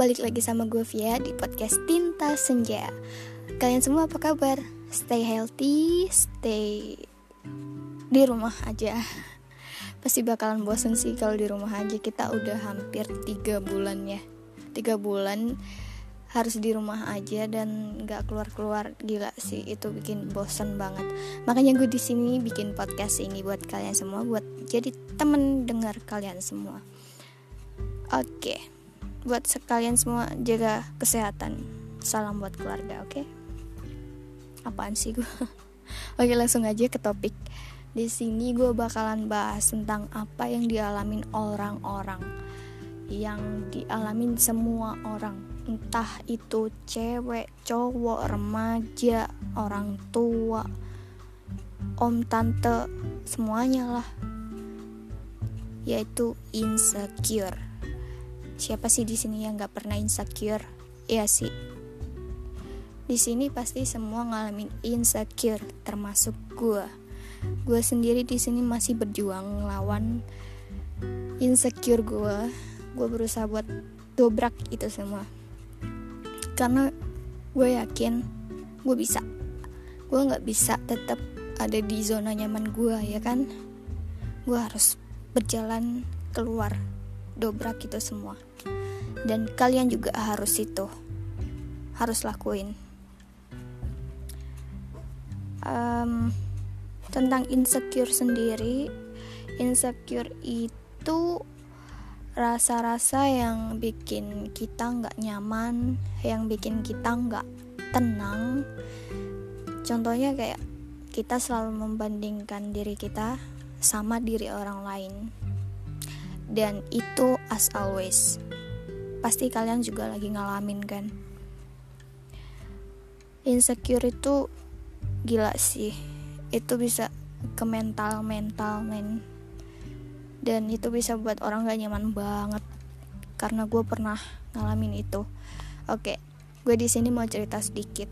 balik lagi sama gue Via di podcast Tinta Senja. Kalian semua apa kabar? Stay healthy, stay di rumah aja. Pasti bakalan bosen sih kalau di rumah aja. Kita udah hampir 3 bulan ya. 3 bulan harus di rumah aja dan nggak keluar-keluar, gila sih, itu bikin bosan banget. Makanya gue di sini bikin podcast ini buat kalian semua, buat jadi temen dengar kalian semua. Oke, buat sekalian semua jaga kesehatan. Salam buat keluarga, oke? Apaan sih gue? Oke, langsung aja ke topik. Di sini gue bakalan bahas tentang apa yang dialamin orang-orang, yang dialamin semua orang, entah itu cewek, cowok, remaja, orang tua, om, tante, semuanya lah, yaitu insecure. Siapa sih di sini yang nggak pernah insecure? Iya sih, di sini pasti semua ngalamin insecure, termasuk gue sendiri. Di sini masih berjuang ngelawan insecure gue berusaha buat dobrak itu semua. Karena gue yakin gue bisa. Gue gak bisa tetap ada di zona nyaman gue, ya kan? Gue harus berjalan keluar, dobrak itu semua. Dan kalian juga harus itu, harus lakuin. Tentang insecure sendiri, insecure itu rasa-rasa yang bikin kita gak nyaman, yang bikin kita gak tenang. Contohnya kayak kita selalu membandingkan diri kita sama diri orang lain. Dan itu as always, pasti kalian juga lagi ngalamin kan. Insecure itu gila sih, itu bisa ke mental men. Dan itu bisa buat orang gak nyaman banget, karena gue pernah ngalamin itu. Oke, gue di sini mau cerita sedikit.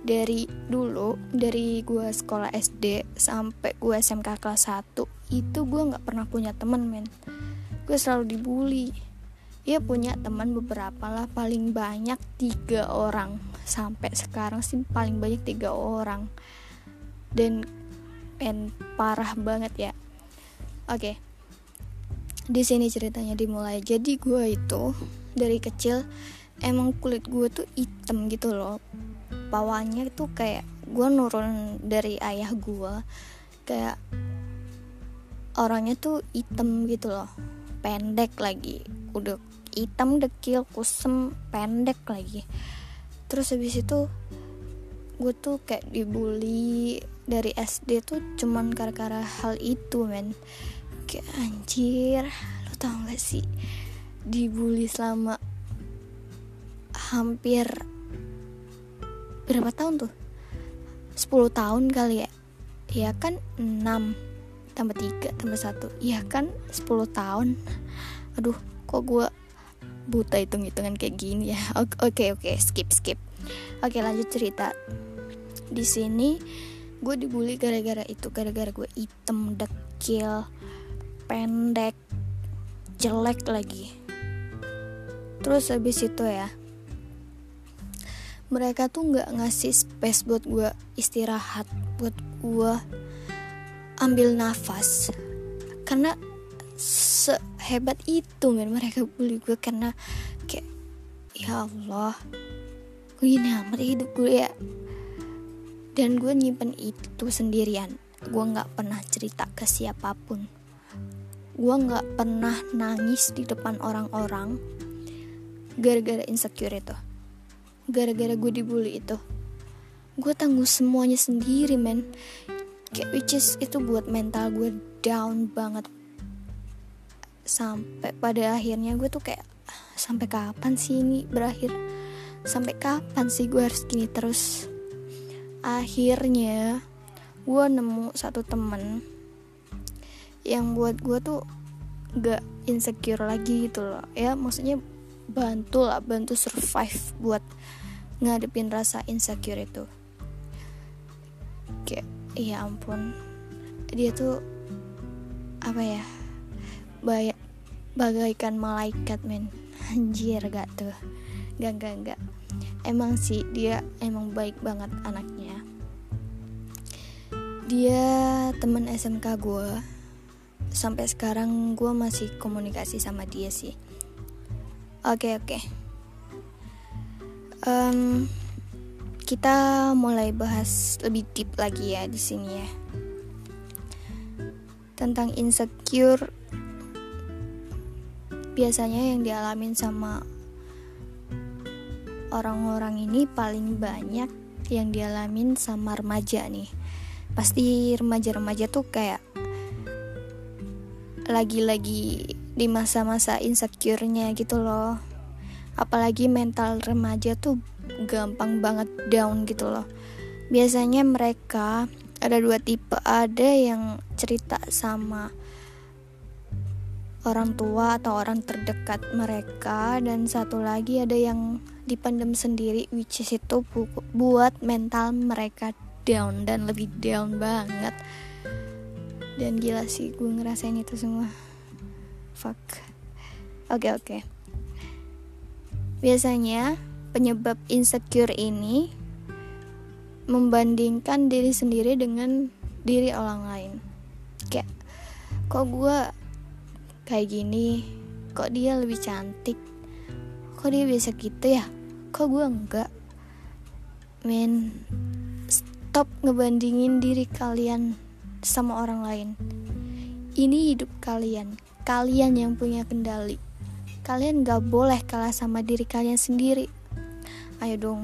Dari dulu, dari gue sekolah SD sampai gue SMK kelas 1, itu gue gak pernah punya teman men. Gue selalu dibully. Iya, punya teman beberapa lah, paling banyak 3 orang. Sampai sekarang sih paling banyak 3 orang. Dan parah banget ya. Oke, di sini ceritanya dimulai. Jadi gue itu dari kecil emang kulit gue tuh hitam gitu loh. Pawangnya tuh kayak gue nurun dari ayah gue, kayak orangnya tuh hitam gitu loh, pendek lagi, udah hitam dekil, kusem, pendek lagi. Terus habis itu gue tuh kayak dibully dari SD tuh cuman gara-gara hal itu men. Kayak anjir, lo tau gak sih, dibully selama hampir berapa tahun tuh, 10 tahun kali ya. Ya kan, 6 tambah 3 tambah 1, ya kan 10 tahun. Aduh, kok gue buta hitung-hitungan kayak gini ya. Oke, skip. Oke, lanjut cerita. Di sini gue dibully gara-gara itu, gara-gara gue hitam, dekil, pendek, jelek lagi. Terus habis itu ya, mereka tuh gak ngasih space buat gue istirahat, buat gue ambil nafas. Karena sehebat itu men, mereka bully gue. Karena kayak, ya Allah, gue gini amat hidup gue ya. Dan gue nyimpen itu sendirian. Gue gak pernah cerita ke siapapun. Gue gak pernah nangis di depan orang-orang gara-gara insecure itu, gara-gara gue dibully itu. Gue tanggung semuanya sendiri men. Kayak which is itu buat mental gue down banget. Sampai pada akhirnya gue tuh kayak, sampai kapan sih ini berakhir? Sampai kapan sih gue harus gini terus? Akhirnya gue nemu satu temen yang buat gue tuh gak insecure lagi gitu loh. Ya maksudnya bantu survive buat ngadepin rasa insecure itu. Kayak ya ampun, dia tuh apa ya, bagaikan malaikat men. Anjir, gak tuh. Gak. Emang sih dia emang baik banget anaknya. Dia teman SMK gue. Sampai sekarang gue masih komunikasi sama dia sih. Oke. Kita mulai bahas lebih deep lagi ya di sini ya, tentang insecure. Biasanya yang dialamin sama orang-orang ini paling banyak yang dialamin sama remaja nih. Pasti remaja-remaja tuh kayak lagi-lagi di masa-masa insecure-nya gitu loh. Apalagi mental remaja tuh gampang banget down gitu loh. Biasanya mereka ada dua tipe. Ada yang cerita sama orang tua atau orang terdekat mereka, dan satu lagi ada yang dipendam sendiri, which is itu buat mental mereka down, dan lebih down banget. Dan gila sih gue ngerasain itu semua. Fuck. Oke. Biasanya penyebab insecure ini membandingkan diri sendiri dengan diri orang lain. Kayak, kok gue kayak gini, kok dia lebih cantik, kok dia bisa gitu ya, kok gue enggak. Men, stop ngebandingin diri kalian sama orang lain. Ini hidup kalian, kalian yang punya kendali. Kalian gak boleh kalah sama diri kalian sendiri. Ayo dong,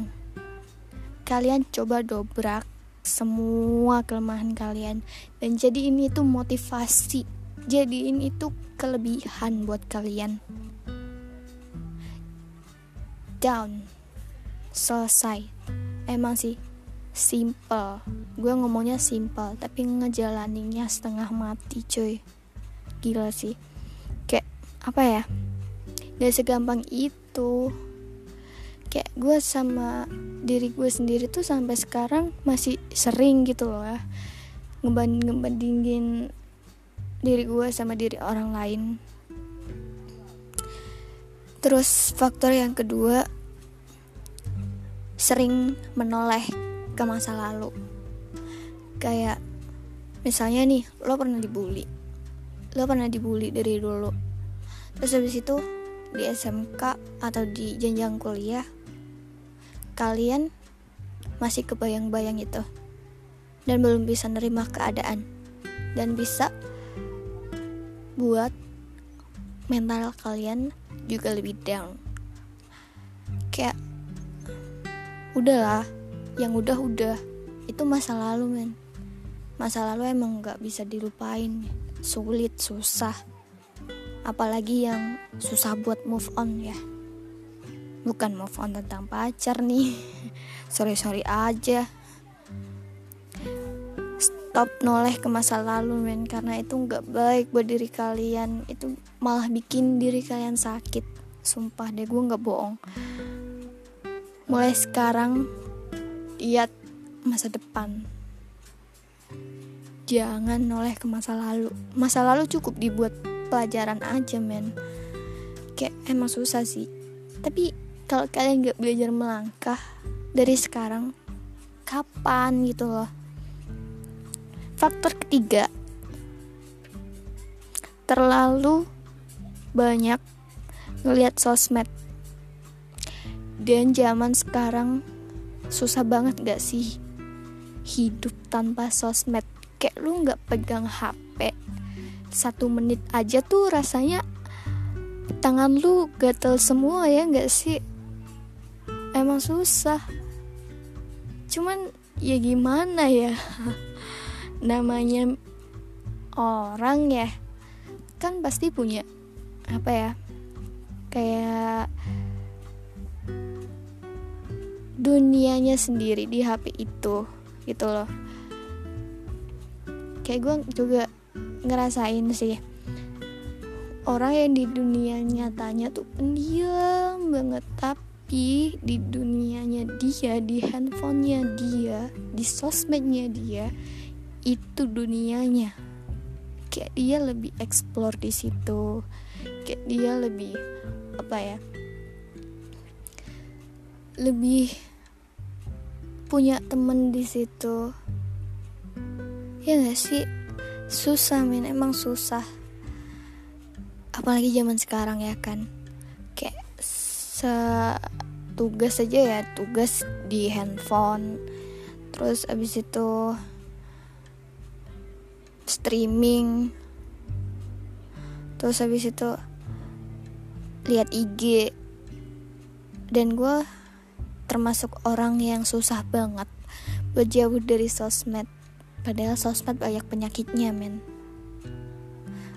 kalian coba dobrak semua kelemahan kalian, dan jadiin itu motivasi, jadiin itu kelebihan buat kalian. Down, selesai. Emang sih simple, gue ngomongnya simple, tapi ngejalaninnya setengah mati cuy. Gila sih, kayak apa ya, gak segampang itu. Kayak gue sama diri gue sendiri tuh sampai sekarang masih sering gitu loh ya, ngebandingin diri gue sama diri orang lain. Terus faktor yang kedua, sering menoleh ke masa lalu. Kayak misalnya nih, lo pernah dibully dari dulu, terus habis itu di SMK atau di jenjang kuliah kalian masih kebayang-bayang itu, dan belum bisa nerima keadaan, dan bisa buat mental kalian juga lebih down. Kayak udahlah, yang udah-udah itu masa lalu men. Masa lalu emang gak bisa dilupain, sulit, susah. Apalagi yang susah buat move on ya. Bukan move on tentang pacar nih, sorry aja. Stop noleh ke masa lalu men, karena itu gak baik buat diri kalian. Itu malah bikin diri kalian sakit. Sumpah deh, gue gak bohong. Mulai sekarang lihat masa depan, jangan noleh ke masa lalu. Masa lalu cukup dibuat pelajaran aja men. Kayak emang susah sih, tapi kalau kalian gak belajar melangkah dari sekarang, kapan gitu loh. Faktor ketiga, terlalu banyak ngelihat sosmed. Dan zaman sekarang susah banget gak sih hidup tanpa sosmed? Kayak lu gak pegang HP 1 menit aja tuh rasanya tangan lu gatel semua ya gak sih? Emang susah, cuman ya gimana ya, namanya orang ya kan pasti punya apa ya, kayak dunianya sendiri di HP itu gitu loh. Kayak gue juga ngerasain sih, orang yang di dunia nyatanya tuh pendiam banget, tapi di dunianya dia, di handphonenya dia, di sosmednya dia, itu dunianya. kayak dia lebih explore di situ, kayak dia lebih apa ya, lebih punya temen di situ, ya nggak sih? Susah men, emang susah, apalagi zaman sekarang ya kan, kayak tugas aja ya, tugas di handphone, terus abis itu streaming, terus abis itu lihat IG. Dan gue termasuk orang yang susah banget berjauh dari sosmed, padahal sosmed banyak penyakitnya men.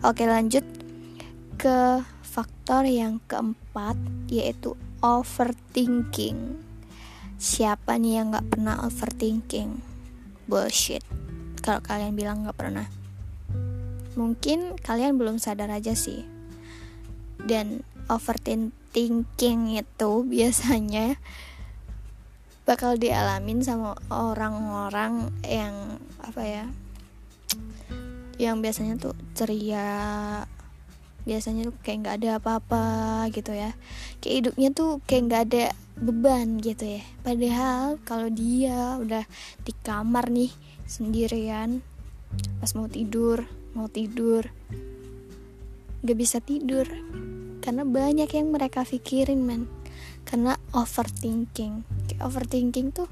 Oke, lanjut ke faktor yang keempat, yaitu overthinking. Siapa nih yang gak pernah overthinking? Bullshit kalau kalian bilang gak pernah. Mungkin kalian belum sadar aja sih. Dan overthinking itu biasanya bakal dialamin sama orang-orang yang apa ya, yang biasanya tuh ceria, biasanya tuh kayak nggak ada apa-apa gitu ya, kayak hidupnya tuh kayak nggak ada beban gitu ya. Padahal kalau dia udah di kamar nih sendirian, pas mau tidur nggak bisa tidur karena banyak yang mereka pikirin men, karena overthinking. Kayak overthinking tuh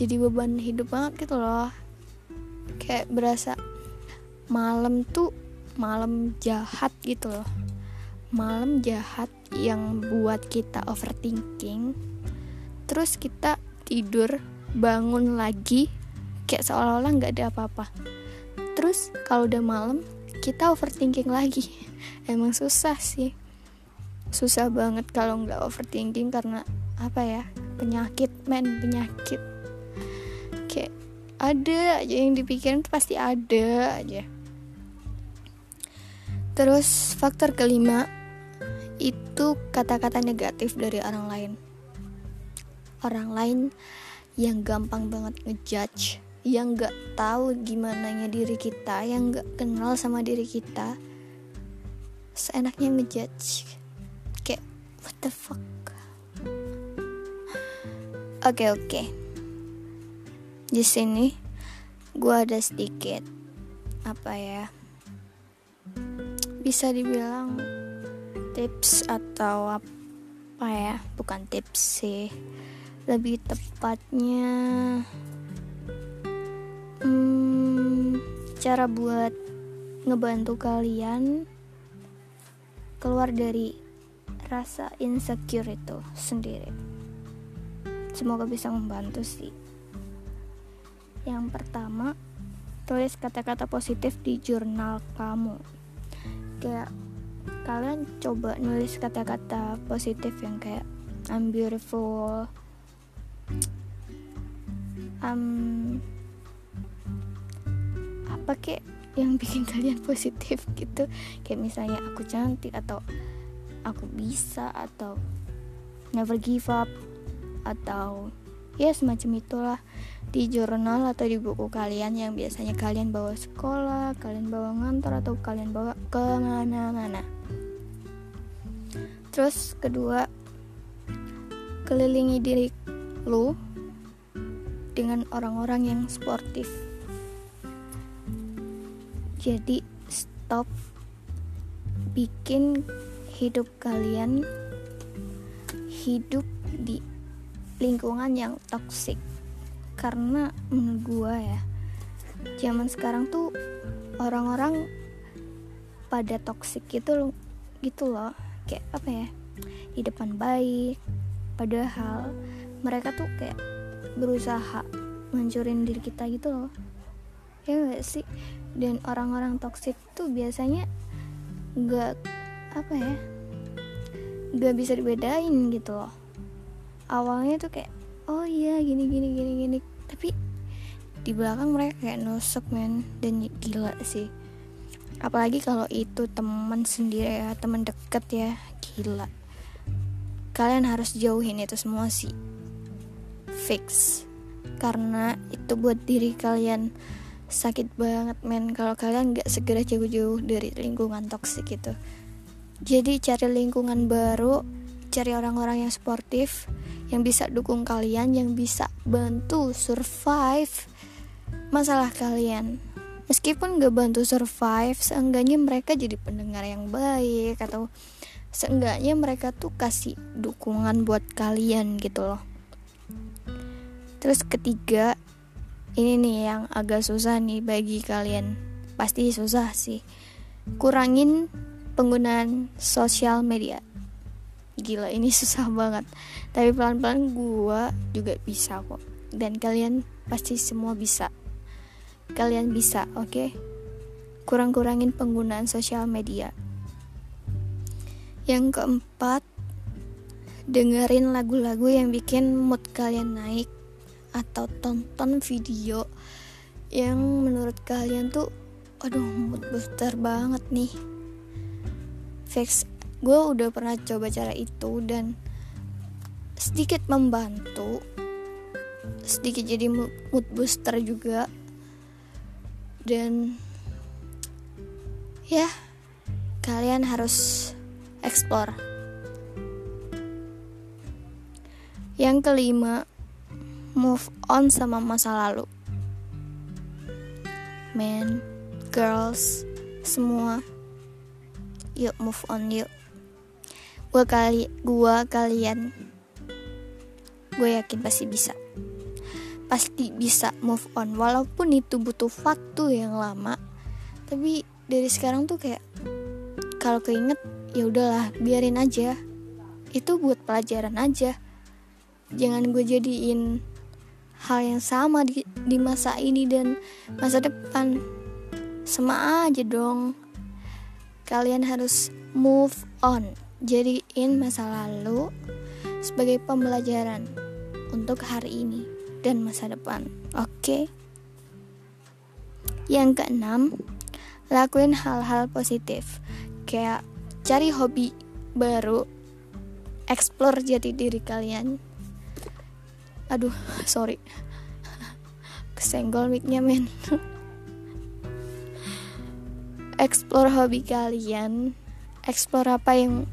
jadi beban hidup banget gitu loh, kayak berasa malam tuh malam jahat gitu loh. Malam jahat yang buat kita overthinking, terus kita tidur, bangun lagi kayak seolah-olah gak ada apa-apa. Terus kalau udah malam kita overthinking lagi. Emang susah sih, susah banget kalau gak overthinking, karena apa ya, penyakit men, penyakit. Kayak ada aja yang dipikirin, pasti ada aja. Terus faktor kelima itu kata-kata negatif dari orang lain. Orang lain yang gampang banget ngejudge, yang gak tahu gimana diri kita, yang gak kenal sama diri kita, seenaknya ngejudge. Kayak what the fuck. Oke. Di sini gue ada sedikit apa ya, bisa dibilang tips atau apa ya, bukan tips sih, lebih tepatnya cara buat ngebantu kalian keluar dari rasa insecure itu sendiri. Semoga bisa membantu sih. Yang pertama, tulis kata-kata positif di jurnal kamu. Kayak kalian coba nulis kata-kata positif yang kayak I'm beautiful, apa kayak yang bikin kalian positif gitu. Kayak misalnya aku cantik, atau aku bisa, atau never give up, atau ya semacam itulah, di jurnal atau di buku kalian yang biasanya kalian bawa sekolah, kalian bawa ngantor, atau kalian bawa kemana-mana. Terus kedua, kelilingi diri lu dengan orang-orang yang sportif. Jadi stop bikin hidup kalian hidup di lingkungan yang toksik. Karena menurut gue ya, zaman sekarang tuh orang-orang pada toksik gitu loh. Kayak apa ya, di depan baik, padahal mereka tuh kayak berusaha ngancurin diri kita gitu loh, ya gak sih? Dan orang-orang toksik tuh biasanya gak apa ya, gak bisa dibedain gitu loh. Awalnya tuh kayak oh iya gini, tapi di belakang mereka kayak nusuk men. Dan gila sih, apalagi kalau itu teman sendiri ya, teman deket ya, gila. Kalian harus jauhin itu semua sih, fix, karena itu buat diri kalian sakit banget men kalau kalian gak segera jauh-jauh dari lingkungan toksik gitu. Jadi cari lingkungan baru, cari orang-orang yang sportif, yang bisa dukung kalian, yang bisa bantu survive masalah kalian. Meskipun gak bantu survive, seenggaknya mereka jadi pendengar yang baik, atau seenggaknya mereka tuh kasih dukungan buat kalian gitu loh. Terus ketiga, ini nih yang agak susah nih bagi kalian, pasti susah sih, kurangin penggunaan sosial media. Gila, ini susah banget, tapi pelan-pelan gua juga bisa kok, dan kalian pasti semua bisa. Kalian bisa, oke? Kurang-kurangin penggunaan sosial media. Yang keempat, dengerin lagu-lagu yang bikin mood kalian naik, atau tonton video yang menurut kalian tuh aduh mood booster banget nih. Fix, gue udah pernah coba cara itu dan sedikit membantu, sedikit jadi mood booster juga. Dan ya, kalian harus explore. Yang kelima, move on sama masa lalu. Men, girls, semua, yuk move on yuk. Gua kalian, gue yakin pasti bisa. Pasti bisa move on, walaupun itu butuh waktu yang lama. Tapi dari sekarang tuh kayak kalau keinget, ya udahlah, biarin aja. Itu buat pelajaran aja. Jangan gue jadiin hal yang sama di masa ini dan masa depan. Sama aja dong. Kalian harus move on. Jadiin masa lalu sebagai pembelajaran untuk hari ini dan masa depan. Oke? Yang keenam, lakuin hal-hal positif. Kayak cari hobi baru, explore jati diri kalian. Aduh, sorry, kesenggol mic-nya men. Explore hobi kalian, explore apa yang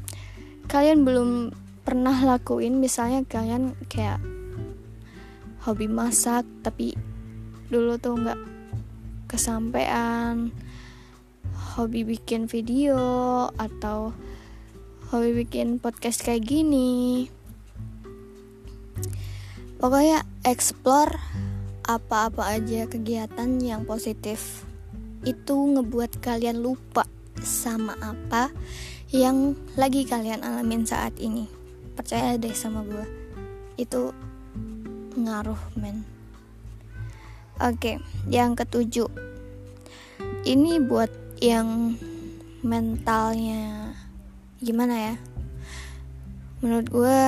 kalian belum pernah lakuin. Misalnya kalian kayak hobi masak, tapi dulu tuh gak kesampean. Hobi bikin video atau hobi bikin podcast kayak gini. Pokoknya explore apa-apa aja kegiatan yang positif. Itu ngebuat kalian lupa sama apa yang lagi kalian alamin saat ini. Percaya deh sama gue, itu ngaruh men. Oke, yang ketujuh, ini buat yang mentalnya gimana ya, menurut gue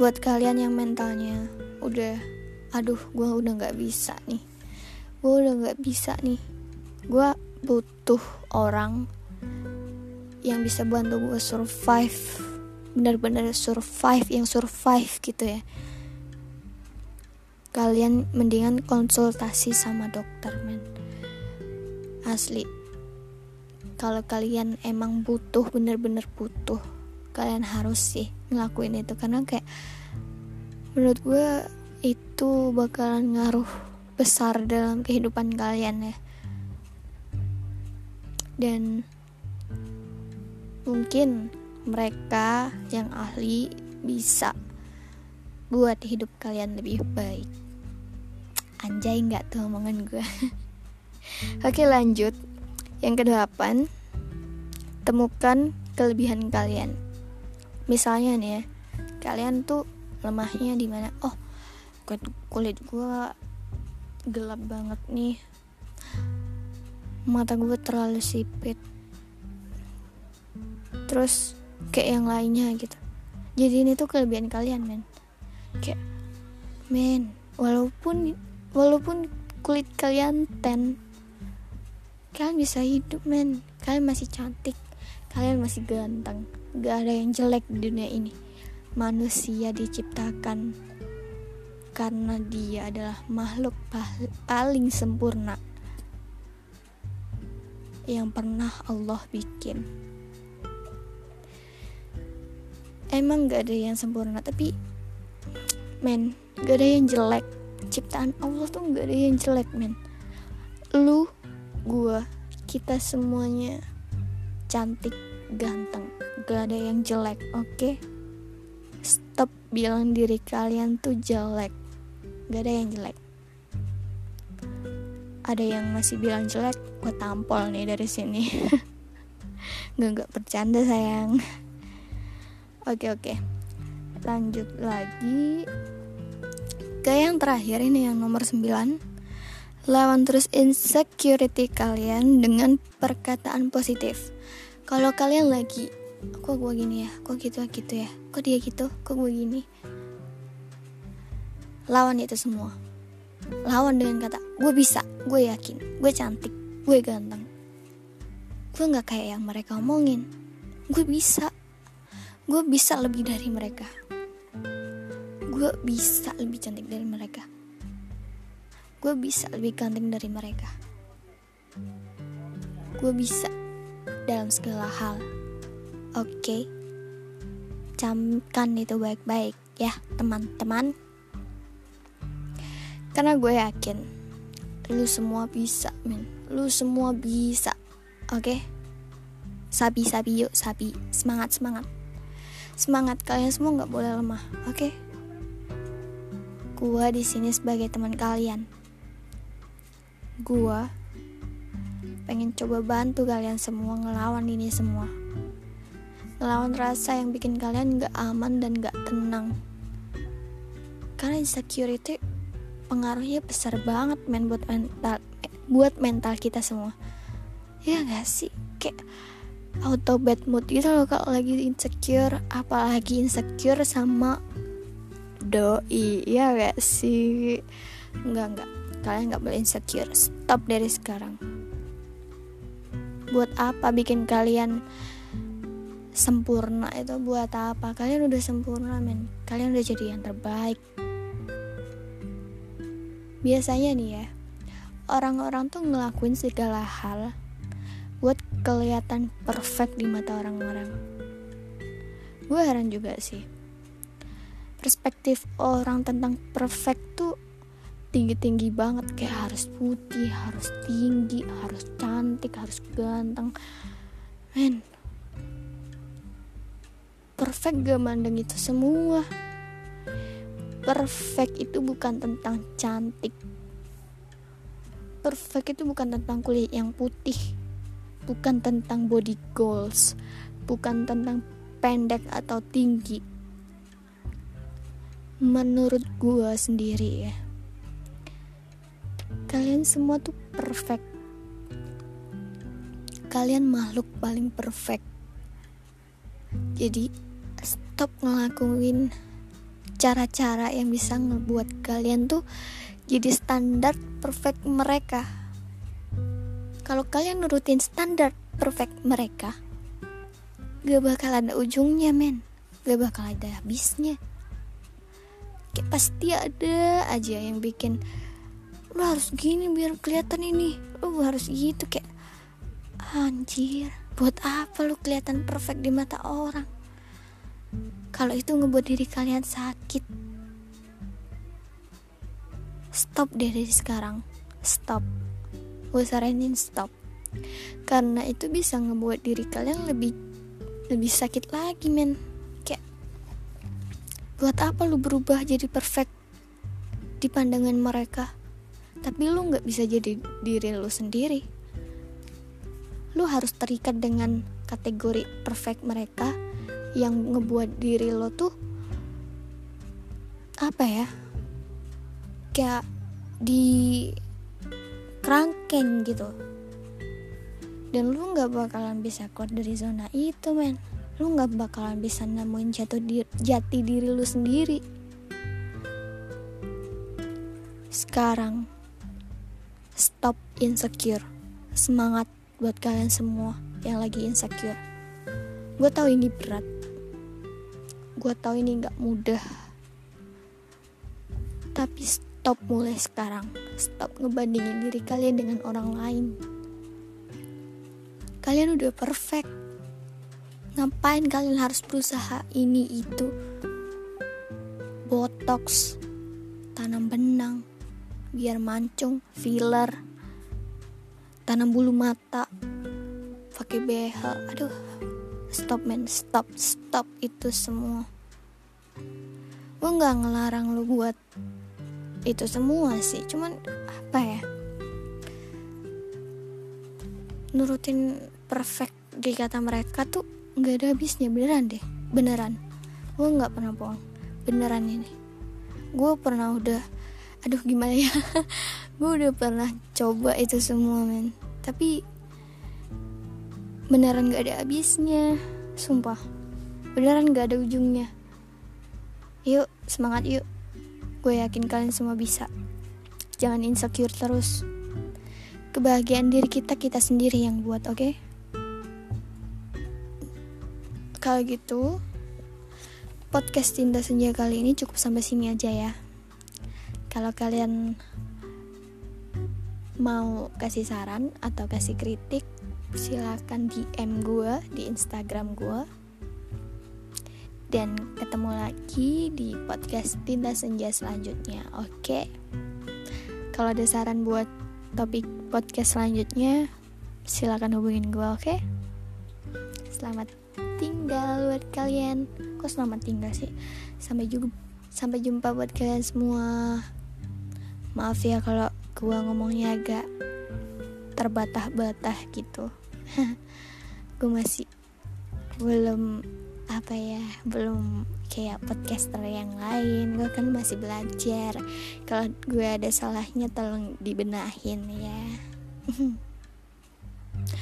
buat kalian yang mentalnya udah aduh gue udah gak bisa nih, gue udah gak bisa nih, gue butuh orang yang bisa bantu gue survive, benar-benar survive, yang survive gitu ya. Kalian mendingan konsultasi sama dokter men. Asli, kalau kalian emang butuh, bener-bener butuh, kalian harus sih ngelakuin itu. Karena kayak menurut gue itu bakalan ngaruh besar dalam kehidupan kalian ya. Dan mungkin mereka yang ahli bisa buat hidup kalian lebih baik. Anjay, gak tuh omongan gue. Oke, lanjut. Yang ke-8, temukan kelebihan kalian. Misalnya nih ya, kalian tuh lemahnya di mana? Oh, kulit gue gelap banget nih, mata gue terlalu sipit, terus kayak yang lainnya gitu. Jadi ini tuh kelebihan kalian men. Kayak men, walaupun kulit kalian tan, kalian bisa hidup men. Kalian masih cantik, kalian masih ganteng. Gak ada yang jelek di dunia ini. Manusia diciptakan karena dia adalah makhluk paling sempurna yang pernah Allah bikin. Emang gak ada yang sempurna, tapi gak ada yang jelek. Ciptaan Allah tuh gak ada yang jelek, lu, gua, kita semuanya cantik, ganteng, gak ada yang jelek, oke? Stop bilang diri kalian tuh jelek. Gak ada yang jelek. Ada yang masih bilang jelek, gue tampol nih dari sini. Gak bercanda sayang. Oke. Lanjut lagi ke yang terakhir, ini yang nomor 9. Lawan terus insecurity kalian dengan perkataan positif. Kalau kalian lagi, kok gue gini ya, kok gitu ya, kok dia gitu, kok gue gini. Lawan itu semua. Lawan dengan kata, gue bisa, gue yakin, gue cantik, gue ganteng, gue gak kayak yang mereka omongin, gue bisa lebih dari mereka, gue bisa lebih cantik dari mereka, gue bisa lebih ganteng dari mereka, gue bisa dalam segala hal. Oke. Camkan itu baik-baik ya teman-teman, karena gue yakin lu semua bisa, lu semua bisa, oke? Sabi-sabi yuk, sabi, semangat kalian semua, nggak boleh lemah, oke? Gue di sini sebagai teman kalian, gue pengen coba bantu kalian semua ngelawan ini semua, ngelawan rasa yang bikin kalian nggak aman dan nggak tenang, karena insecurity pengaruhnya besar banget buat mental kita semua. Ya gak sih? Kayak auto bad mood gitu loh kalau lagi insecure, apalagi insecure sama doi. Ya gak sih? Enggak. Kalian gak boleh insecure. Stop dari sekarang. Buat apa bikin kalian sempurna itu, buat apa? Kalian udah sempurna, Kalian udah jadi yang terbaik. Biasanya nih ya, orang-orang tuh ngelakuin segala hal buat kelihatan perfect di mata orang-orang. Gue heran juga sih, perspektif orang tentang perfect tuh tinggi-tinggi banget. Kayak harus putih, harus tinggi, harus cantik, harus ganteng. Perfect gak mandang itu semua. Perfect itu bukan tentang cantik. Perfect itu bukan tentang kulit yang putih. Bukan tentang body goals. Bukan tentang pendek atau tinggi. Menurut gue sendiri ya, kalian semua tuh perfect. Kalian makhluk paling perfect. Jadi stop ngelakuin cara-cara yang bisa ngebuat kalian tuh jadi standar perfect mereka. Kalau kalian nurutin standar perfect mereka, gak bakal ada ujungnya, gak bakal ada habisnya. Kayak pasti ada aja yang bikin lu harus gini biar kelihatan ini, lu harus gitu. Kayak anjir, buat apa lu kelihatan perfect di mata orang kalau itu ngebuat diri kalian sakit? Stop dari sekarang. Stop. Gue saranin stop. Karena itu bisa ngebuat diri kalian lebih sakit lagi, Kayak buat apa lu berubah jadi perfect di pandangan mereka, tapi lu gak bisa jadi diri lu sendiri. Lu harus terikat dengan kategori perfect mereka yang ngebuat diri lo tuh apa ya, kayak di kerangkeng gitu, dan lo nggak bakalan bisa keluar dari zona itu, lo nggak bakalan bisa nemuin jati diri lo sendiri. Sekarang stop insecure. Semangat buat kalian semua yang lagi insecure. Gue tahu ini berat, gue tahu ini gak mudah, tapi Tapi stop mulai sekarang. Stop ngebandingin diri kalian dengan orang lain. Kalian udah perfect. Ngapain kalian harus berusaha ini itu? Botox, tanam benang, biar mancung, filler, tanam bulu mata, pakai BH. Aduh, stop man, stop itu semua. Gue nggak ngelarang lo buat itu semua sih, cuman apa ya? Nurutin perfect di kata mereka tuh nggak ada habisnya, beneran. Gue nggak pernah bohong, beneran ini. Gue pernah udah, aduh gimana ya? Gue udah pernah coba itu semua men, tapi beneran gak ada habisnya, sumpah. Beneran gak ada ujungnya. Yuk, semangat yuk. Gue yakin kalian semua bisa. Jangan insecure terus. Kebahagiaan diri kita sendiri yang buat, oke? Kalau gitu, podcast Cinta Senja kali ini cukup sampai sini aja ya. Kalau kalian mau kasih saran atau kasih kritik, silakan DM gue di Instagram gue. Dan ketemu lagi di podcast Tinta Senja selanjutnya. Oke. Kalau ada saran buat topik podcast selanjutnya, silakan hubungin gue, oke? Selamat tinggal buat kalian. Kok selamat tinggal sih? Sampai jumpa buat kalian semua. Maaf ya kalau gue ngomongnya agak terbatah-batah gitu. Gue masih belum kayak podcaster yang lain. Gue kan masih belajar. Kalau gue ada salahnya tolong dibenahin ya.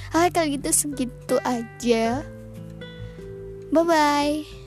Kalau gitu segitu aja. Bye bye.